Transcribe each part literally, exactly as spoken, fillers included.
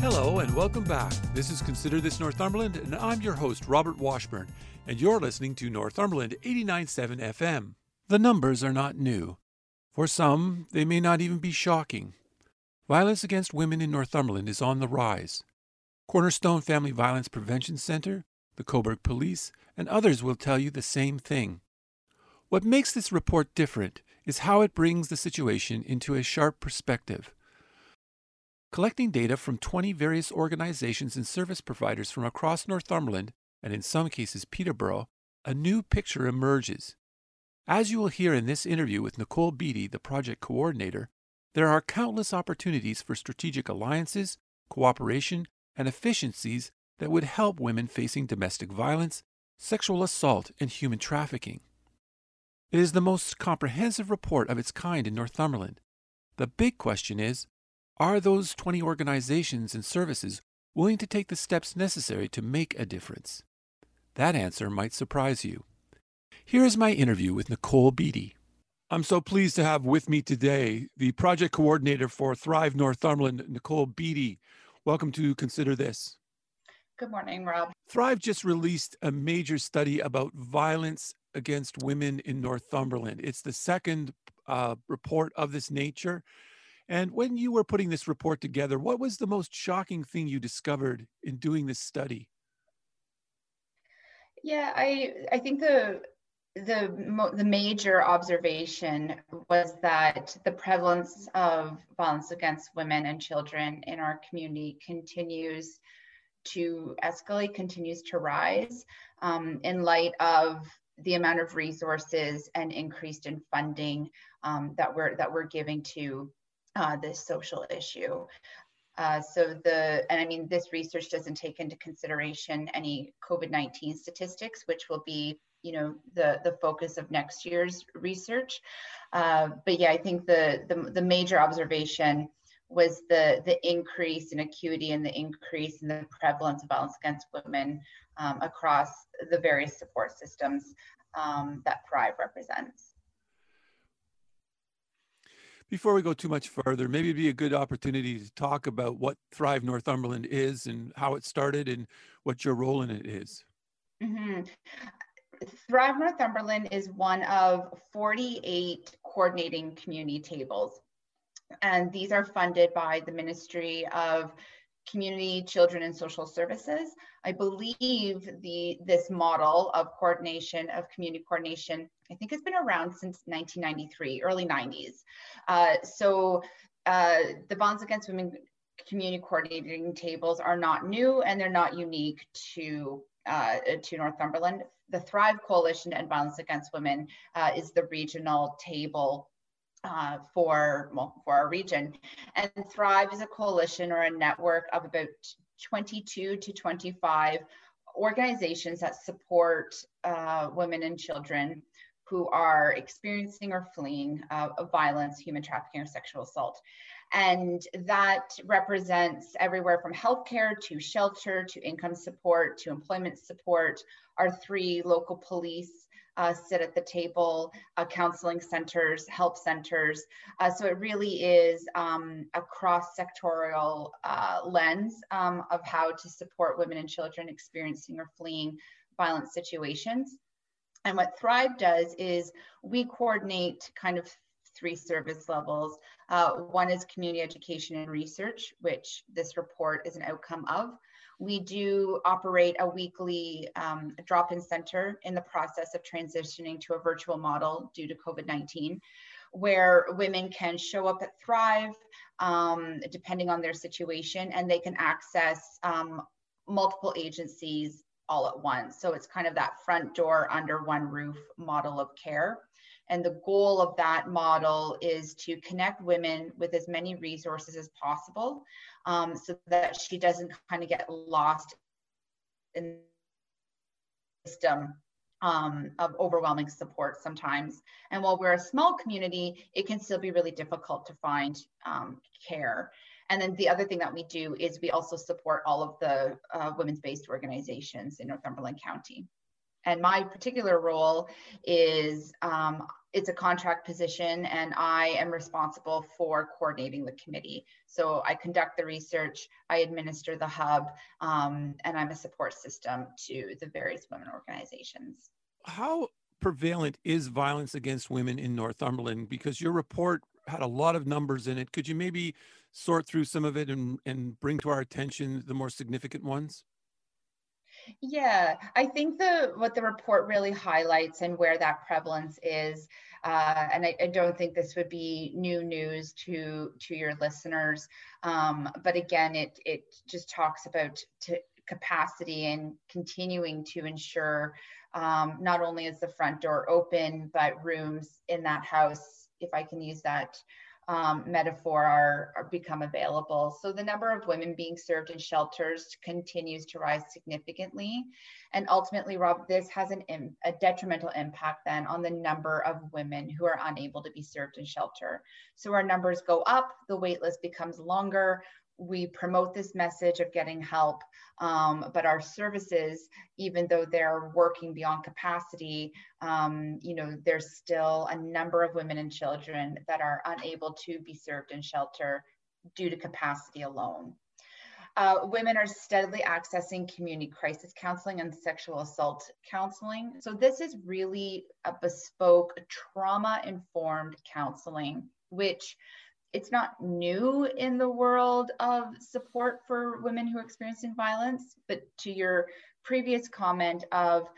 Hello and welcome back. This is Consider This Northumberland, and I'm your host, Robert Washburn, and you're listening to Northumberland eighty-nine point seven F M. The numbers are not new. For some, they may not even be shocking. Violence against women in Northumberland is on the rise. Cornerstone Family Violence Prevention Center, the Cobourg Police, and others will tell you the same thing. What makes this report different is how it brings the situation into a sharp perspective. Collecting data from twenty various organizations and service providers from across Northumberland, and in some cases Peterborough, a new picture emerges. As you will hear in this interview with Nicole Beattie, the project coordinator, there are countless opportunities for strategic alliances, cooperation, and efficiencies that would help women facing domestic violence, sexual assault, and human trafficking. It is the most comprehensive report of its kind in Northumberland. The big question is, are those twenty organizations and services willing to take the steps necessary to make a difference? That answer might surprise you. Here is my interview with Nicole Beattie. I'm so pleased to have with me today the project coordinator for Thrive Northumberland, Nicole Beattie. Welcome to Consider This. Good morning, Rob. Thrive just released a major study about violence against women in Northumberland. It's the second uh, report of this nature. And when you were putting this report together, what was the most shocking thing you discovered in doing this study? Yeah, I I think the the the major observation was that the prevalence of violence against women and children in our community continues to escalate, continues to rise um, in light of the amount of resources and increased in funding um, that we're that we're giving to Uh, this social issue. Uh, so the, and I mean, this research doesn't take into consideration any COVID nineteen statistics, which will be, you know, the, the focus of next year's research. Uh, but yeah, I think the, the, the major observation was the, the increase in acuity and the increase in the prevalence of violence against women um, across the various support systems um, that Thrive represents. Before we go too much further, maybe it'd be a good opportunity to talk about what Thrive Northumberland is and how it started and what your role in it is. Mm-hmm. Thrive Northumberland is one of forty-eight coordinating community tables, and these are funded by the Ministry of Community, Children, and Social Services. I believe the this model of coordination, of community coordination, I think has been around since nineteen ninety-three, early nineties. Uh, so uh, the Violence Against Women community coordinating tables are not new, and they're not unique to uh, to Northumberland. The Thrive Coalition and Violence Against Women uh, is the regional table Uh, for, well, for our region. And Thrive is a coalition or a network of about twenty-two to twenty-five organizations that support uh, women and children who are experiencing or fleeing uh, violence, human trafficking, or sexual assault. And that represents everywhere from healthcare to shelter to income support to employment support. Our three local police Uh, sit at the table, uh, counseling centers, help centers. Uh, so it really is um, a cross-sectorial uh, lens um, of how to support women and children experiencing or fleeing violent situations. And what Thrive does is we coordinate kind of three service levels. Uh, one is community education and research, which this report is an outcome of. We do operate a weekly um, drop-in center in the process of transitioning to a virtual model due to COVID nineteen, where women can show up at Thrive, um, depending on their situation, and they can access um, multiple agencies all at once. So it's kind of that front door under one roof model of care. And the goal of that model is to connect women with as many resources as possible um, so that she doesn't kind of get lost in the system um, of overwhelming support sometimes. And while we're a small community, it can still be really difficult to find um, care. And then the other thing that we do is we also support all of the uh, women's-based organizations in Northumberland County. And my particular role is, um, it's a contract position, and I am responsible for coordinating the committee. So I conduct the research, I administer the hub, um, and I'm a support system to the various women organizations. How prevalent is violence against women in Northumberland? Because your report had a lot of numbers in it. Could you maybe sort through some of it and, and bring to our attention the more significant ones? Yeah, I think the what the report really highlights and where that prevalence is, uh, and I, I don't think this would be new news to to your listeners, um, but again, it it just talks about to capacity and continuing to ensure um, not only is the front door open, but rooms in that house, if I can use that Um, metaphor, are, are become available. So the number of women being served in shelters continues to rise significantly. And ultimately, Rob, this has an, a detrimental impact then on the number of women who are unable to be served in shelter. So our numbers go up, the wait list becomes longer, we promote this message of getting help, um, but our services, even though they're working beyond capacity, um, you know, there's still a number of women and children that are unable to be served in shelter due to capacity alone. Uh, women are steadily accessing community crisis counseling and sexual assault counseling. So this is really a bespoke, trauma-informed counseling, which it's not new in the world of support for women who are experiencing violence, but to your previous comment of,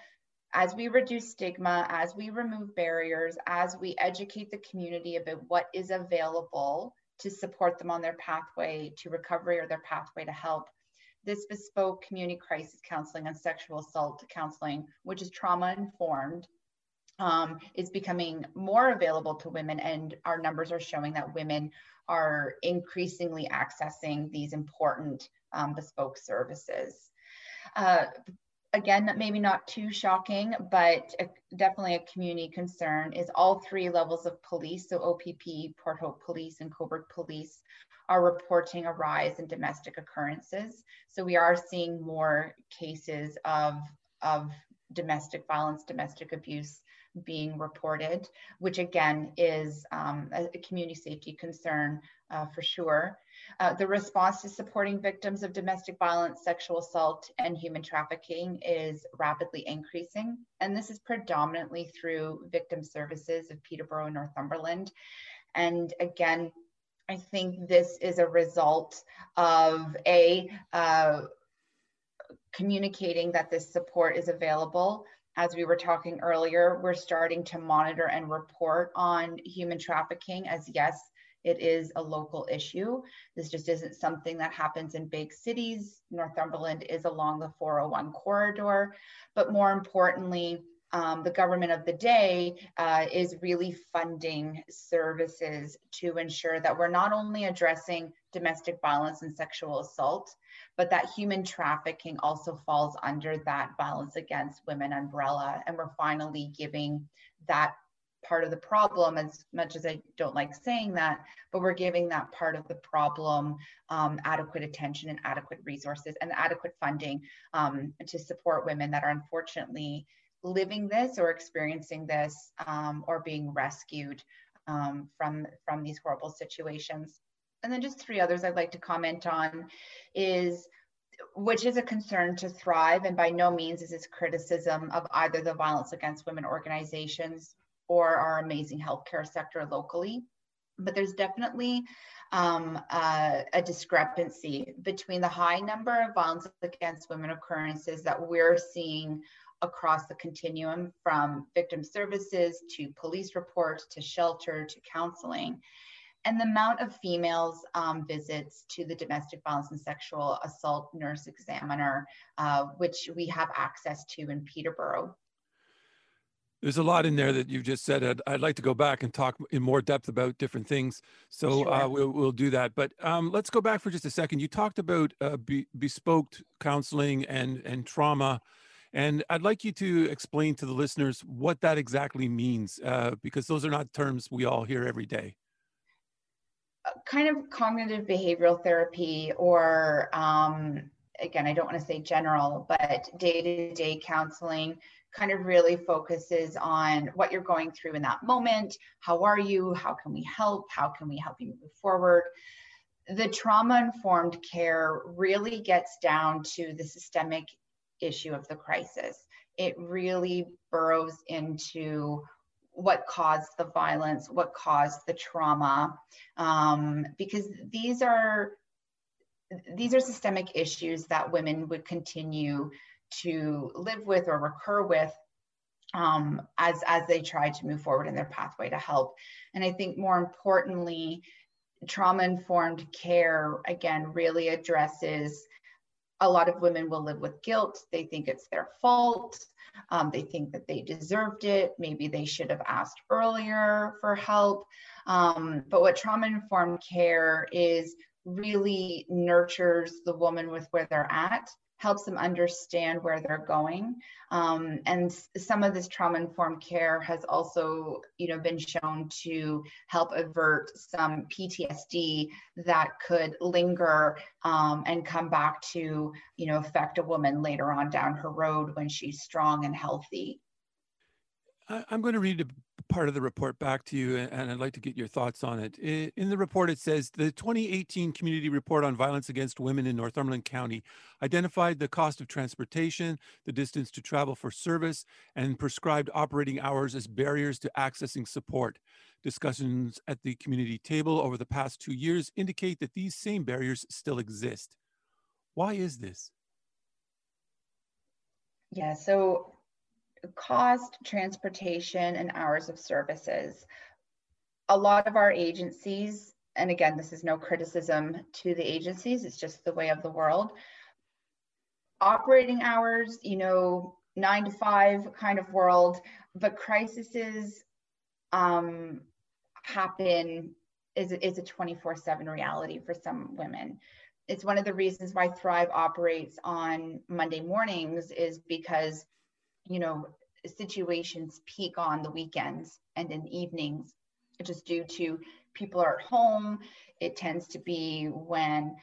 as we reduce stigma, as we remove barriers, as we educate the community about what is available to support them on their pathway to recovery or their pathway to help, this bespoke community crisis counseling and sexual assault counseling, which is trauma-informed, Um, is becoming more available to women, and our numbers are showing that women are increasingly accessing these important um, bespoke services. Uh, again, maybe not too shocking, but a, definitely a community concern is all three levels of police, so O P P, Port Hope Police, and Cobourg Police, are reporting a rise in domestic occurrences. So we are seeing more cases of, of domestic violence, domestic abuse being reported, which again is um, a community safety concern uh, for sure. Uh, the response to supporting victims of domestic violence, sexual assault, and human trafficking is rapidly increasing. And this is predominantly through victim services of Peterborough and Northumberland. And again, I think this is a result of a uh, communicating that this support is available. As we were talking earlier, we're starting to monitor and report on human trafficking as, yes, it is a local issue. This just isn't something that happens in big cities. Northumberland is along the four oh one corridor, but more importantly, um, the government of the day uh, is really funding services to ensure that we're not only addressing domestic violence and sexual assault, but that human trafficking also falls under that violence against women umbrella. And we're finally giving that part of the problem, as much as I don't like saying that, but we're giving that part of the problem um, adequate attention and adequate resources and adequate funding um, to support women that are unfortunately living this or experiencing this um, or being rescued um, from, from these horrible situations. And then just three others I'd like to comment on is, which is a concern to Thrive, and by no means is this criticism of either the violence against women organizations or our amazing healthcare sector locally. But there's definitely um, uh, a discrepancy between the high number of violence against women occurrences that we're seeing across the continuum from victim services to police reports to shelter to counseling, and the amount of females um, visits to the domestic violence and sexual assault nurse examiner, uh, which we have access to in Peterborough. There's a lot in there that you've just said. I'd, I'd like to go back and talk in more depth about different things. So sure. uh, we'll, we'll do that. But um, let's go back for just a second. You talked about uh, be, bespoke counseling and, and trauma. And I'd like you to explain to the listeners what that exactly means, uh, because those are not terms we all hear every day. Kind of cognitive behavioral therapy, or um, again, I don't want to say general, but day-to-day counseling kind of really focuses on what you're going through in that moment. How are you? How can we help? How can we help you move forward? The trauma-informed care really gets down to the systemic issue of the crisis. It really burrows into what caused the violence, what caused the trauma, um, because these are these are systemic issues that women would continue to live with or recur with um, as, as they try to move forward in their pathway to help. And I think more importantly, trauma-informed care, again, really addresses a lot of women will live with guilt. They think it's their fault. Um, they think that they deserved it. Maybe they should have asked earlier for help. Um, but what trauma-informed care is really nurtures the woman with where they're at, helps them understand where they're going. Um, and some of this trauma-informed care has also, you know, been shown to help avert some P T S D that could linger um, and come back to, you know, affect a woman later on down her road when she's strong and healthy. I'm going to read a part of the report back to you, and I'd like to get your thoughts on it. In the report, it says the twenty eighteen Community Report on Violence Against Women in Northumberland County identified the cost of transportation, the distance to travel for service, and prescribed operating hours as barriers to accessing support. Discussions at the community table over the past two years indicate that these same barriers still exist. Why is this? Yeah, so cost, transportation, and hours of services. A lot of our agencies, and again, this is no criticism to the agencies, it's just the way of the world. Operating hours, you know, nine to five kind of world, but crises um, happen is, is a twenty-four seven reality for some women. It's one of the reasons why Thrive operates on Monday mornings is because you know, situations peak on the weekends and in evenings, just due to people are at home. It tends to be when,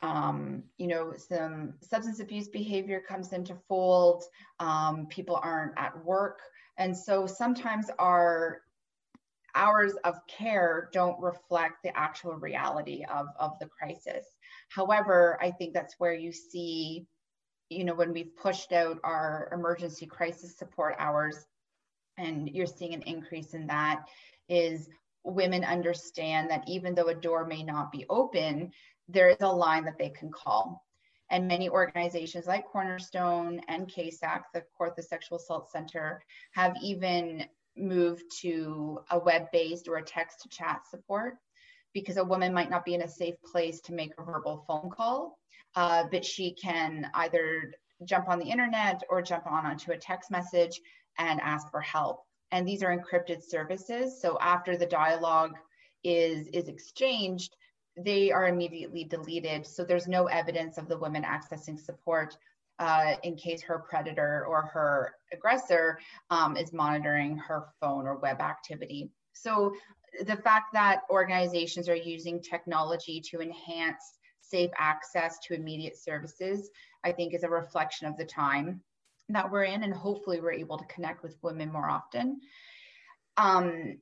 um, you know, some substance abuse behavior comes into fold, um, people aren't at work. And so sometimes our hours of care don't reflect the actual reality of, of the crisis. However, I think that's where you see you know, when we've pushed out our emergency crisis support hours, and you're seeing an increase in that, is women understand that even though a door may not be open, there is a line that they can call. And many organizations like Cornerstone and CASAC, the Cortha Sexual Assault Center, have even moved to a web-based or a text-to-chat support, because a woman might not be in a safe place to make a verbal phone call, uh, but she can either jump on the internet or jump on onto a text message and ask for help. And these are encrypted services. So after the dialogue is, is exchanged, they are immediately deleted. So there's no evidence of the woman accessing support uh, in case her predator or her aggressor um, is monitoring her phone or web activity. So the fact that organizations are using technology to enhance safe access to immediate services, I think is a reflection of the time that we're in, and hopefully we're able to connect with women more often. Um,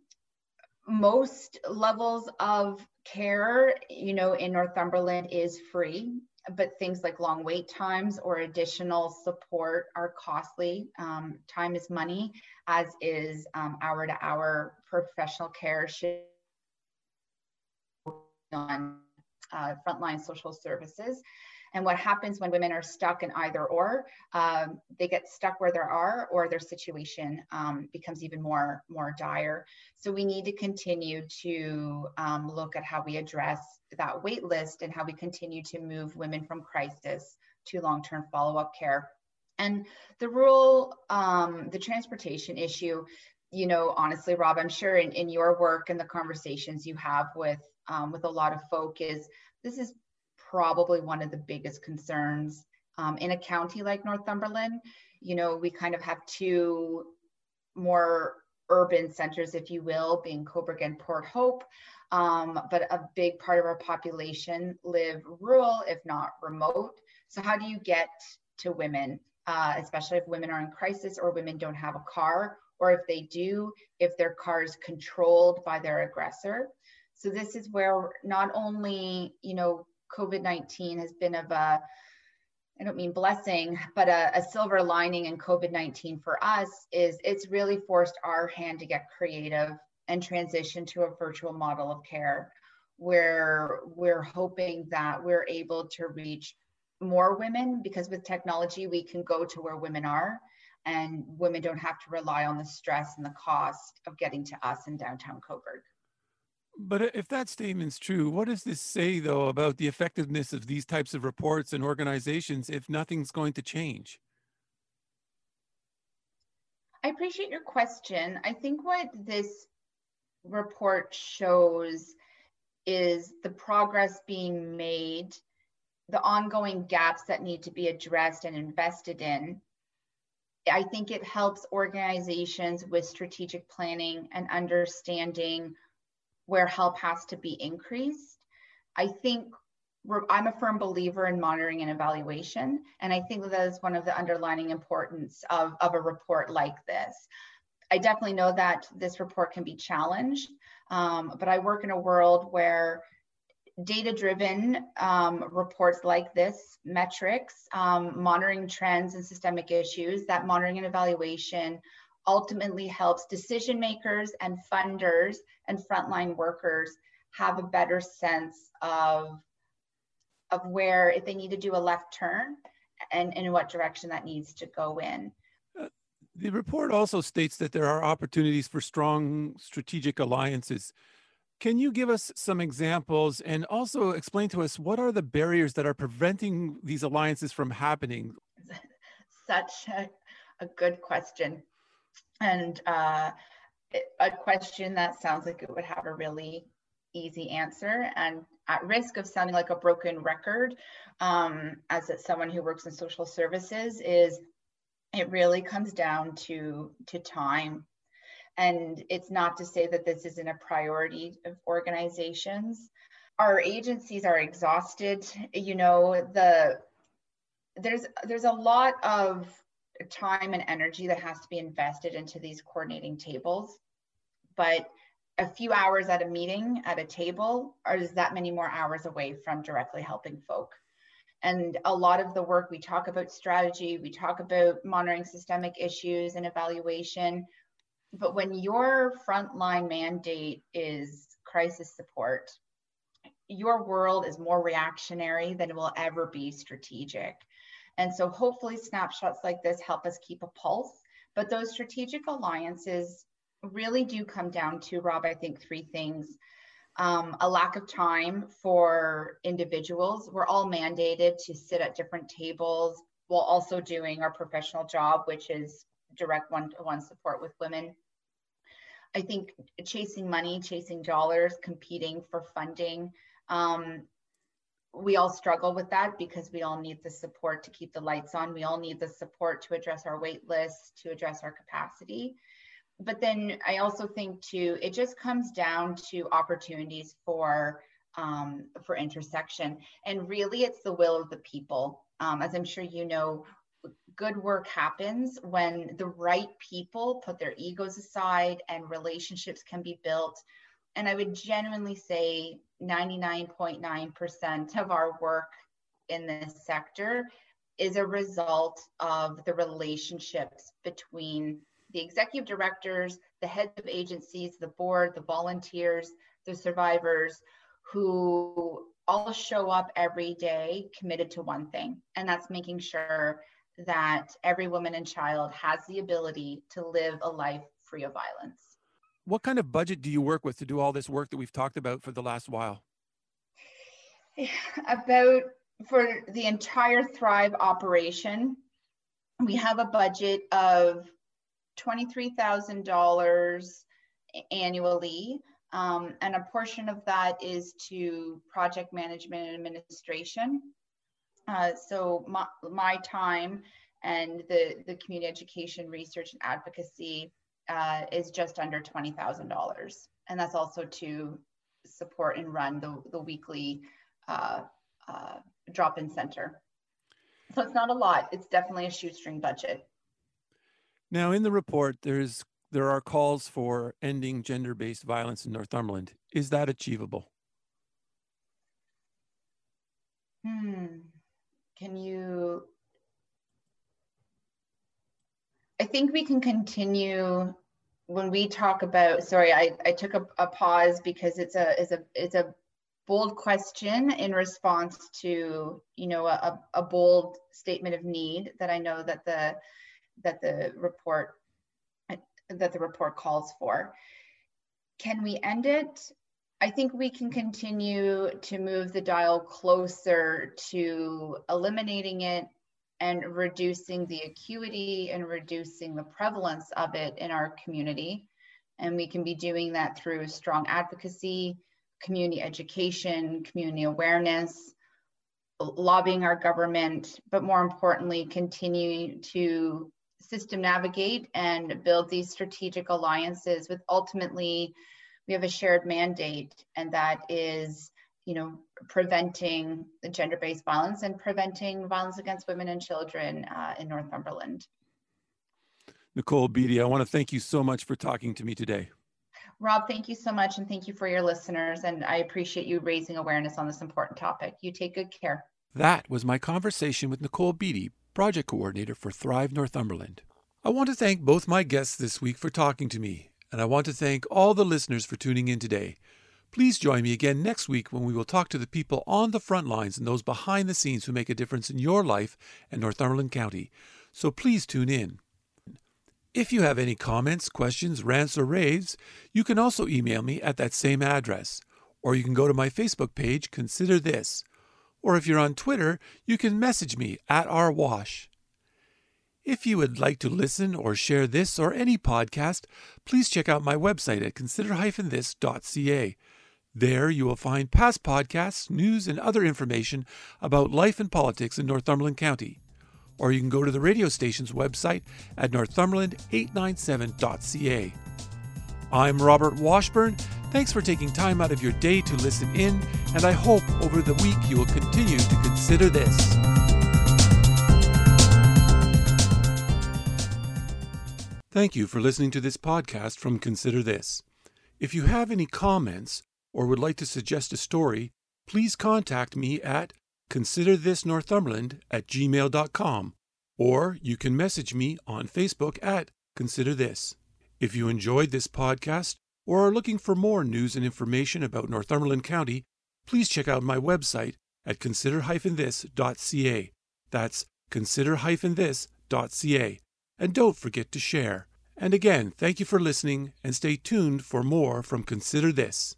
most levels of care, you know, in Northumberland is free, but things like long wait times or additional support are costly. Um, time is money, as is um, hour to hour professional care should be on uh, frontline social services. And what happens when women are stuck in either or, um, they get stuck where they are, or their situation um, becomes even more, more dire. So we need to continue to um, look at how we address that wait list and how we continue to move women from crisis to long-term follow-up care. And the rural, um, the transportation issue, you know, honestly, Rob, I'm sure in, in your work and the conversations you have with, um, with a lot of folk is, this is probably one of the biggest concerns um, in a county like Northumberland. You know, we kind of have two more urban centers, if you will, being Cobourg and Port Hope, um, but a big part of our population live rural, if not remote. So how do you get to women, uh, especially if women are in crisis or women don't have a car, or if they do, if their car is controlled by their aggressor? So this is where not only, you know, COVID nineteen has been of a, I don't mean blessing, but a, a silver lining in COVID nineteen for us is it's really forced our hand to get creative and transition to a virtual model of care, where we're hoping that we're able to reach more women, because with technology, we can go to where women are, and women don't have to rely on the stress and the cost of getting to us in downtown Cobourg. But if that statement's true, what does this say, though, about the effectiveness of these types of reports and organizations if nothing's going to change? I appreciate your question. I think what this report shows is the progress being made, the ongoing gaps that need to be addressed and invested in. I think it helps organizations with strategic planning and understanding where help has to be increased. I think I'm a firm believer in monitoring and evaluation, and I think that is one of the underlining importance of, of a report like this. I definitely know that this report can be challenged, um, but I work in a world where data-driven um, reports like this, metrics, um, monitoring trends and systemic issues, that monitoring and evaluation ultimately helps decision makers and funders and frontline workers have a better sense of, of where, if they need to do a left turn, and in what direction that needs to go in. Uh, the report also states that there are opportunities for strong strategic alliances. Can you give us some examples and also explain to us what are the barriers that are preventing these alliances from happening? Such a, a good question. And uh, a question that sounds like it would have a really easy answer, and at risk of sounding like a broken record, um, as someone who works in social services, is it really comes down to, to time. And it's not to say that this isn't a priority of organizations. Our agencies are exhausted. You know, the there's there's a lot of time and energy that has to be invested into these coordinating tables, but a few hours at a meeting at a table are that many more hours away from directly helping folk. And a lot of the work, we talk about strategy, we talk about monitoring systemic issues and evaluation, but when your frontline mandate is crisis support, your world is more reactionary than it will ever be strategic. And so hopefully snapshots like this help us keep a pulse. But those strategic alliances really do come down to, Rob, I think three things. Um, a lack of time for individuals. We're all mandated to sit at different tables while also doing our professional job, which is direct one-to-one support with women. I think chasing money, chasing dollars, competing for funding. Um, we all struggle with that because we all need the support to keep the lights on. We all need the support to address our wait lists, to address our capacity. But then I also think too, it just comes down to opportunities for, um, for intersection. And really it's the will of the people. Um, as I'm sure you know, good work happens when the right people put their egos aside and relationships can be built. And I would genuinely say ninety-nine point nine percent of our work in this sector is a result of the relationships between the executive directors, the heads of agencies, the board, the volunteers, the survivors, who all show up every day committed to one thing. And that's making sure that every woman and child has the ability to live a life free of violence. What kind of budget do you work with to do all this work that we've talked about for the last while? About, for the entire Thrive operation, we have a budget of twenty-three thousand dollars annually, um, and a portion of that is to project management and administration. Uh, so my, my time and the, the community education, research and advocacy uh, is just under twenty thousand dollars. And that's also to support and run the, the weekly uh, uh, drop-in center. So it's not a lot. It's definitely a shoestring budget. Now, in the report, there's there are calls for ending gender-based violence in Northumberland. Is that achievable? Hmm. Can you? I think we can continue when we talk about. Sorry, I, I took a, a pause because it's a is a it's a bold question in response to you know a a bold statement of need that I know that the. that the report that the report calls for. Can we end it? I think we can continue to move the dial closer to eliminating it and reducing the acuity and reducing the prevalence of it in our community. And we can be doing that through strong advocacy, community education, community awareness, lobbying our government, but more importantly, continue to system navigate and build these strategic alliances with ultimately we have a shared mandate, and that is you know preventing the gender-based violence and preventing violence against women and children uh, in Northumberland. Nicole Beattie, I want to thank you so much for talking to me today. Rob, thank you so much, and thank you for your listeners, and I appreciate you raising awareness on this important topic. You take good care. That was my conversation with Nicole Beattie, Project Coordinator for Thrive Northumberland. I want to thank both my guests this week for talking to me, and I want to thank all the listeners for tuning in today. Please join me again next week when we will talk to the people on the front lines and those behind the scenes who make a difference in your life and Northumberland County. So please tune in. If you have any comments, questions, rants, or raves, you can also email me at that same address, or you can go to my Facebook page, Consider This. Or if you're on Twitter, you can message me at r wash. If you would like to listen or share this or any podcast, please check out my website at consider this dot c a. There you will find past podcasts, news, and other information about life and politics in Northumberland County. Or you can go to the radio station's website at northumberland eight ninety-seven dot c a. I'm Robert Washburn. Thanks for taking time out of your day to listen in, and I hope over the week you will continue to consider this. Thank you for listening to this podcast from Consider This. If you have any comments or would like to suggest a story, please contact me at consider this northumberland at gmail dot com, or you can message me on Facebook at Consider This. If you enjoyed this podcast, or are looking for more news and information about Northumberland County, please check out my website at consider this dot c a. That's consider this dot c a. And don't forget to share. And again, thank you for listening, and stay tuned for more from Consider This.